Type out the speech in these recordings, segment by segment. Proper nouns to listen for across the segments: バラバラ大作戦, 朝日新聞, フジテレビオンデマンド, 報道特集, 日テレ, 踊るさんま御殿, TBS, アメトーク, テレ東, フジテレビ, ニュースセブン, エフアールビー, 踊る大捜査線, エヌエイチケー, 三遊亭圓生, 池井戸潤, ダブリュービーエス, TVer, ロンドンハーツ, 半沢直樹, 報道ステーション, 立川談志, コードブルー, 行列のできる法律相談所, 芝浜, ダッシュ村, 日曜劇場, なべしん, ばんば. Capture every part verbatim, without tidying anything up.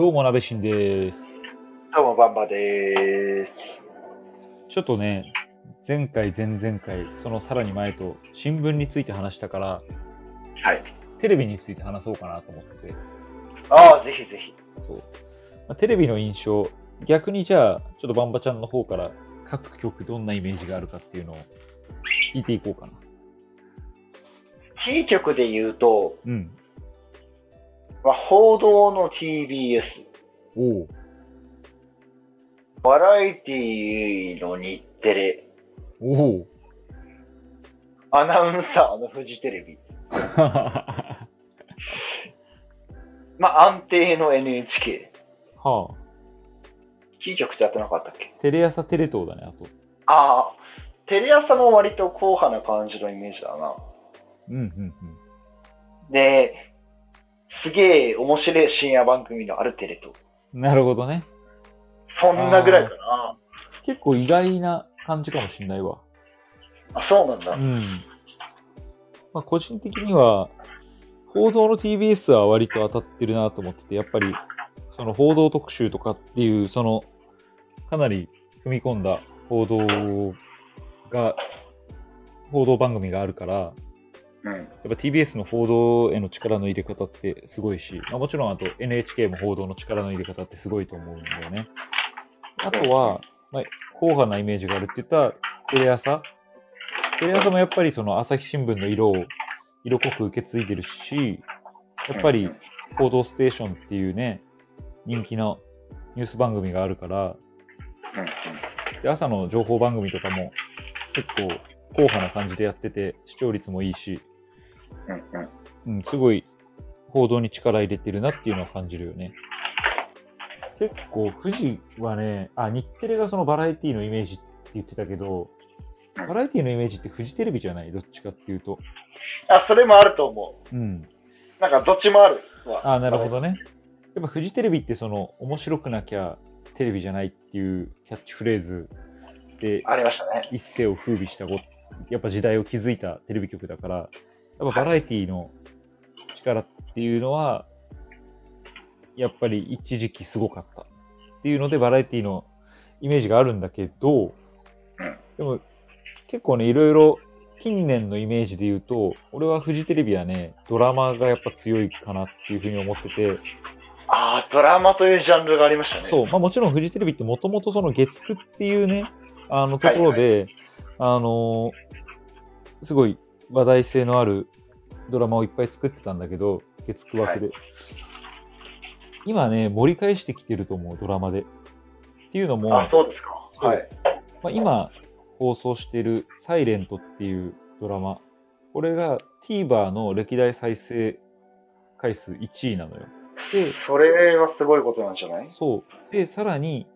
どうもなべしんです。どうもばんばです。ちょっとね、前回前々回そのさらに前と新聞について話したから、はい、テレビについて話そうかなと思ってて。ああ、ぜひぜひ。そう、まあ、テレビの印象、逆にじゃあちょっとばんばちゃんの方から各局どんなイメージがあるかっていうのを聞いていこうかな。キー局で言うと、うん、まあ、報道の ティービーエス、 おう、バラエティーの日テレ、おう、アナウンサーのフジテレビまあ安定の エヌエイチケー。 はあ、キー局ってやってなかったっけ？テレ朝、テレ東だね。あと、ああ、テレ朝も割と硬派な感じのイメージだな。うんうんうん。ですげえ面白い深夜番組のあるテレ東。なるほどね。そんなぐらいかな。結構意外な感じかもしれないわ。あ、そうなんだ。うん。まあ個人的には報道の ティービーエス は割と当たってるなと思ってて、やっぱりその報道特集とかっていう、そのかなり踏み込んだ報道が報道番組があるから、うん、やっぱ ティービーエス の報道への力の入れ方ってすごいし、まあ、もちろんあと エヌエイチケー も報道の力の入れ方ってすごいと思うんだよね。あとは、まあ、硬派なイメージがあるって言ったテレ朝、テレ朝もやっぱりその朝日新聞の色を色濃く受け継いでるし、やっぱり報道ステーションっていうね、人気のニュース番組があるから、で朝の情報番組とかも結構硬派な感じでやってて、視聴率もいいし、うんうん、すごい報道に力入れてるなっていうのは感じるよね。結構富士はね、あ、日テレがそのバラエティのイメージって言ってたけど、バラエティのイメージってフジテレビじゃない？どっちかっていうと。あ、それもあると思う。うん。なんかどっちもあるわ。あ、なるほどね。やっぱフジテレビってその面白くなきゃテレビじゃないっていうキャッチフレーズでありましたね。一世を風靡したご、やっぱ時代を築いたテレビ局だから、やっぱバラエティの力っていうのはやっぱり一時期すごかったっていうのでバラエティのイメージがあるんだけど、でも結構ね、いろいろ近年のイメージで言うと、俺はフジテレビはね、ドラマがやっぱ強いかなっていうふうに思ってて。ああ、ドラマというジャンルがありましたね。そう、まあ、もちろんフジテレビってもともとその月くっていうね、あのところで、はいはい、あのー、すごい話題性のあるドラマをいっぱい作ってたんだけど、月く枠で、はい、今ね盛り返してきてると思う、ドラマで。っていうのも、あ、そうですか。はい、まあ、今放送してるサイレントっていうドラマ、これが TVer の歴代再生回数いちいなのよ。で、それはすごいことなんじゃない？そう。で、さらに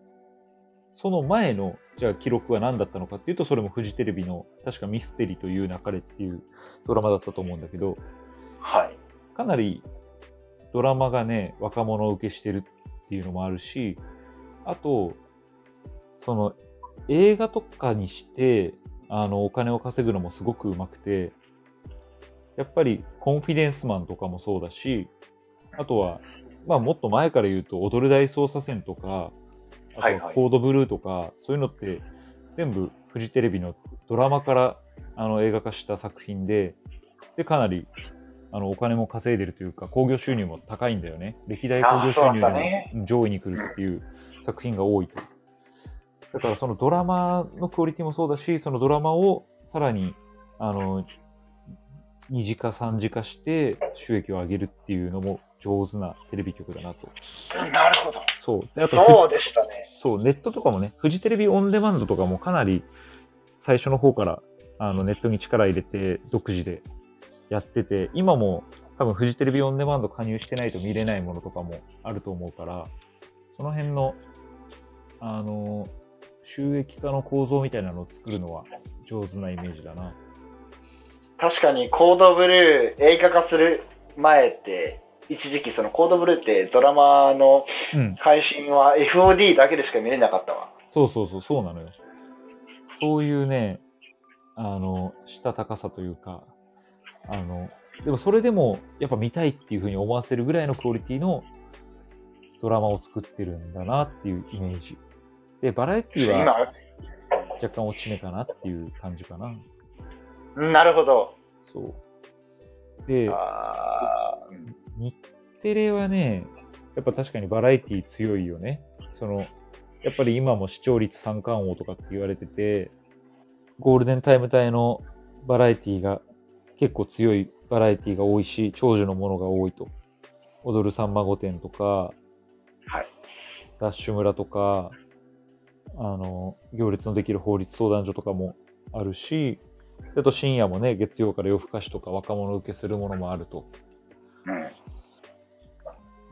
その前のじゃあ記録は何だったのかっていうと、それもフジテレビの確かミステリという流れっていうドラマだったと思うんだけど、はい。かなりドラマがね、若者を受けしてるっていうのもあるし、あとその映画とかにしてあのお金を稼ぐのもすごくうまくて、やっぱりコンフィデンスマンとかもそうだし、あとは、まあ、もっと前から言うと踊る大捜査線とか、あとコードブルーとか、はいはい、そういうのって全部フジテレビのドラマからあの映画化した作品で、でかなりあのお金も稼いでるというか、興行収入も高いんだよね。歴代興行収入の上位に来るっていう作品が多いと。だからそのドラマのクオリティもそうだし、そのドラマをさらにあのに次化さん次化して収益を上げるっていうのも上手なテレビ局だなと。なるほど。そう。あとそうでしたね。そう、ネットとかもね、フジテレビオンデマンドとかもかなり最初の方からあのネットに力入れて独自でやってて、今も多分フジテレビオンデマンド加入してないと見れないものとかもあると思うから、その辺のあの収益化の構造みたいなのを作るのは上手なイメージだな。確かにコードブルー映画化する前って、一時期そのコードブルーってドラマの配信は エフオーディー だけでしか見れなかったわ、うん、そうそうそう、そうなのよ。そういうね、あのしたたかさというか、あのでもそれでもやっぱ見たいっていう風に思わせるぐらいのクオリティのドラマを作ってるんだなっていうイメージで、バラエティは若干落ち目かなっていう感じかな。なるほど。そうで、あ、日テレはね、やっぱ確かにバラエティ強いよね。そのやっぱり今も視聴率三冠王とかって言われてて、ゴールデンタイム帯のバラエティが結構強い、バラエティが多いし長寿のものが多いと。踊るさんま御殿とか、はい、ダッシュ村とか、あの行列のできる法律相談所とかもあるし、あと深夜もね、月曜から夜更かしとか若者受けするものもあると、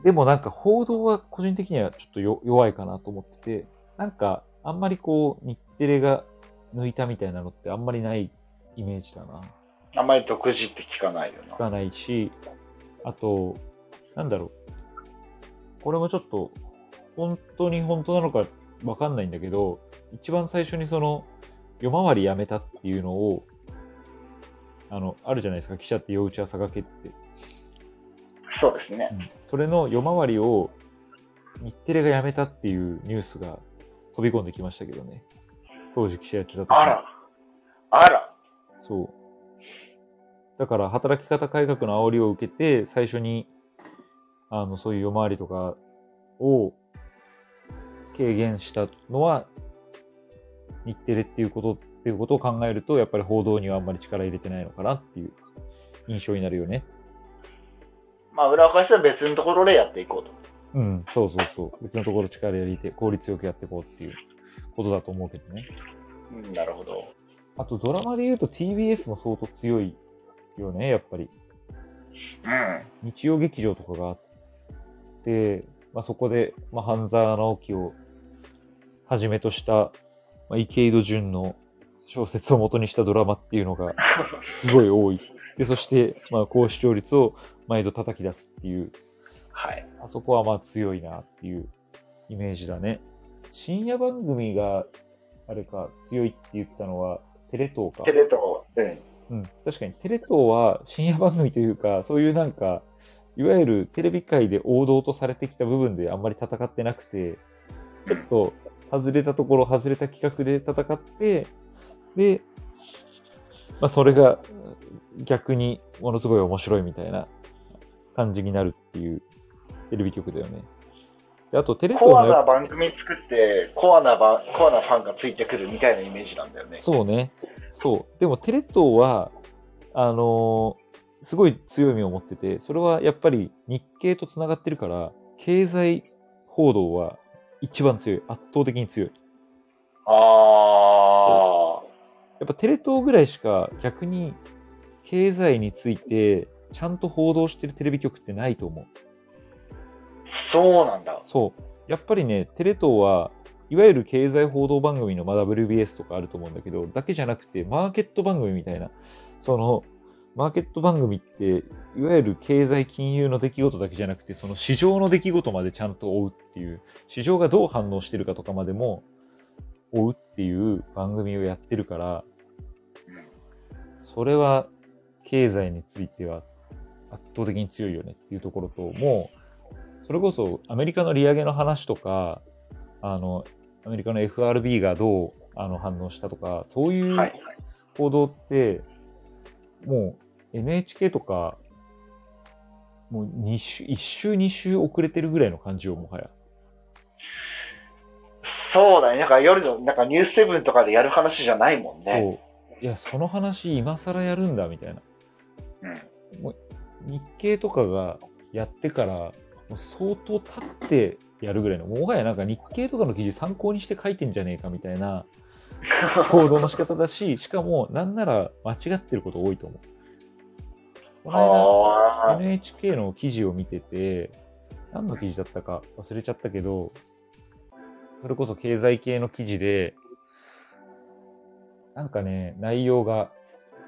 うん、でもなんか報道は個人的にはちょっとよ弱いかなと思ってて、なんかあんまりこう日テレが抜いたみたいなのってあんまりないイメージだな。あんまり独自って聞かないよな。聞かないし、あとなんだろう、これもちょっと本当に本当なのかわかんないんだけど、一番最初にその夜回りやめたっていうのを、あのあるじゃないですか、記者って夜打ち朝がけって。そうですね、うん、それの夜回りを日テレがやめたっていうニュースが飛び込んできましたけどね、当時記者やってたと。あらあら。そう、だから働き方改革の煽りを受けて、最初にあのそういう夜回りとかを軽減したのは日テレっていうことっていうことを考えると、やっぱり報道にはあんまり力入れてないのかなっていう印象になるよね。まあ裏返したら別のところでやっていこうと。うん、そうそうそう。別のところ力入れて効率よくやっていこうっていうことだと思うけどね。うん、なるほど。あとドラマで言うと ティービーエス も相当強いよね、やっぱり。うん。日曜劇場とかがあって、まあ、そこで、まあ、半沢直樹をはじめとした池井戸潤の小説を元にしたドラマっていうのがすごい多いで、そしてまあ高視聴率を毎度叩き出すっていう、はい、あそこはまあ強いなっていうイメージだね。深夜番組があれか強いって言ったのはテレ東か。テレ東、うん、うん、確かにテレ東は深夜番組というか、そういうなんかいわゆるテレビ界で王道とされてきた部分であんまり戦ってなくて、ちょっと外れたところ、外れた企画で戦って、で、まあ、それが逆にものすごい面白いみたいな感じになるっていうテレビ局だよね。で、あとテレ東のコアな番組作ってコアなば、コアなファンがついてくるみたいなイメージなんだよね。そうね。そう。でもテレ東は、あのー、すごい強みを持ってて、それはやっぱり日経とつながってるから、経済報道は一番強い、圧倒的に強い。ああ。やっぱテレ東ぐらいしか逆に経済についてちゃんと報道してるテレビ局ってないと思う。そうなんだ。そう。やっぱりね、テレ東はいわゆる経済報道番組の、まあ、ダブリュービーエス とかあると思うんだけど、だけじゃなくてマーケット番組みたいな、そのマーケット番組っていわゆる経済金融の出来事だけじゃなくて、その市場の出来事までちゃんと追うっていう、市場がどう反応してるかとかまでも追うっていう番組をやってるから、それは経済については圧倒的に強いよねっていうところと、もうそれこそアメリカの利上げの話とか、あのアメリカの エフアールビー がどうあの反応したとか、そういう報道ってもうエヌエイチケー とか、もうに週、いっ週に週遅れてるぐらいの感じを、もはや。そうだね。なんか夜の、なんかニュースセブンとかでやる話じゃないもんね。そう。いや、その話今更やるんだみたいな。うん。もう日経とかがやってから、もう相当経ってやるぐらいの、もはやなんか日経とかの記事参考にして書いてんじゃねえかみたいな報道の仕方だし、しかもなんなら間違ってること多いと思う。この間 エヌエイチケー の記事を見てて、何の記事だったか忘れちゃったけど、それこそ経済系の記事で、なんかね、内容が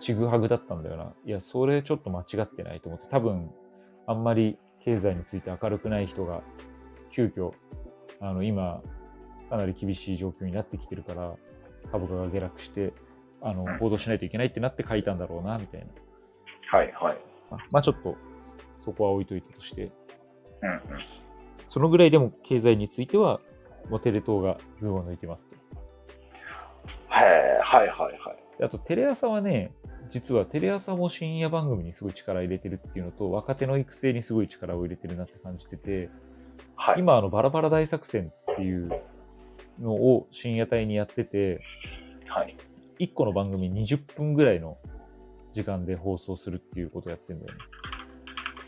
ちぐはぐだったんだよな。いや、それちょっと間違ってないと思って、多分あんまり経済について明るくない人が急遽、あの今かなり厳しい状況になってきてるから株価が下落して、あの報道しないといけないってなって書いたんだろうなみたいな。はいはい。まあちょっとそこは置いといてとして、うんうん、そのぐらいでも経済についてはもうテレ東が群を抜いてますと。へー、はいはいはい。あとテレ朝はね、実はテレ朝も深夜番組にすごい力入れてるっていうのと、若手の育成にすごい力を入れてるなって感じてて、はい、今あのバラバラ大作戦っていうのを深夜帯にやってて、はい、いっこの番組にじゅっぷんぐらいの時間で放送するっていうことをやってるんだよね。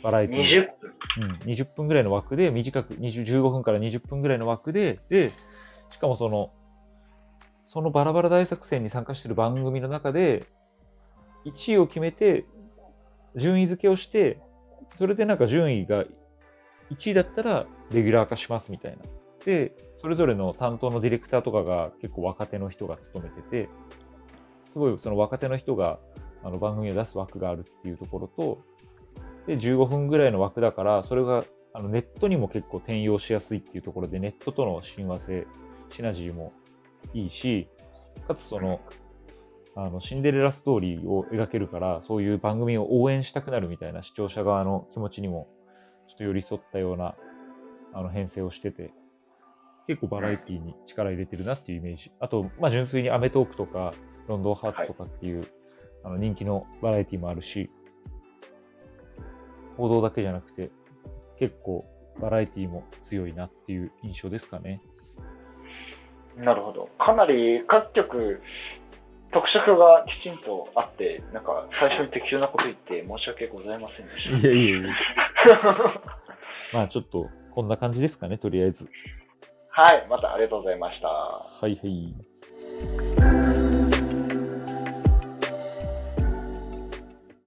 バラエティーにじゅっぷん、うん、にじゅっぷんぐらいの枠で短くじゅうごふんからにじゅっぷんぐらいの枠で、でしかもそのそのバラバラ大作戦に参加してる番組の中でいちいを決めて順位付けをして、それでなんか順位がいちいだったらレギュラー化しますみたいな。でそれぞれの担当のディレクターとかが結構若手の人が務めてて、すごいその若手の人があの番組を出す枠があるっていうところと、でじゅうごふんぐらいの枠だから、それがあのネットにも結構転用しやすいっていうところで、ネットとの親和性シナジーもいいし、かつそのあのシンデレラストーリーを描けるから、そういう番組を応援したくなるみたいな視聴者側の気持ちにもちょっと寄り添ったようなあの編成をしてて、結構バラエティに力入れてるなっていうイメージ。あと、まあ、純粋にアメトークとかロンドンハーツとかっていう、はい、あの人気のバラエティもあるし、報道だけじゃなくて結構バラエティも強いなっていう印象ですかね。なるほど。かなり各局特色がきちんとあって、なんか最初に適当なこと言って申し訳ございませんでした。いやいやいやまあちょっとこんな感じですかね、とりあえず。はい、またありがとうございました。はいはい。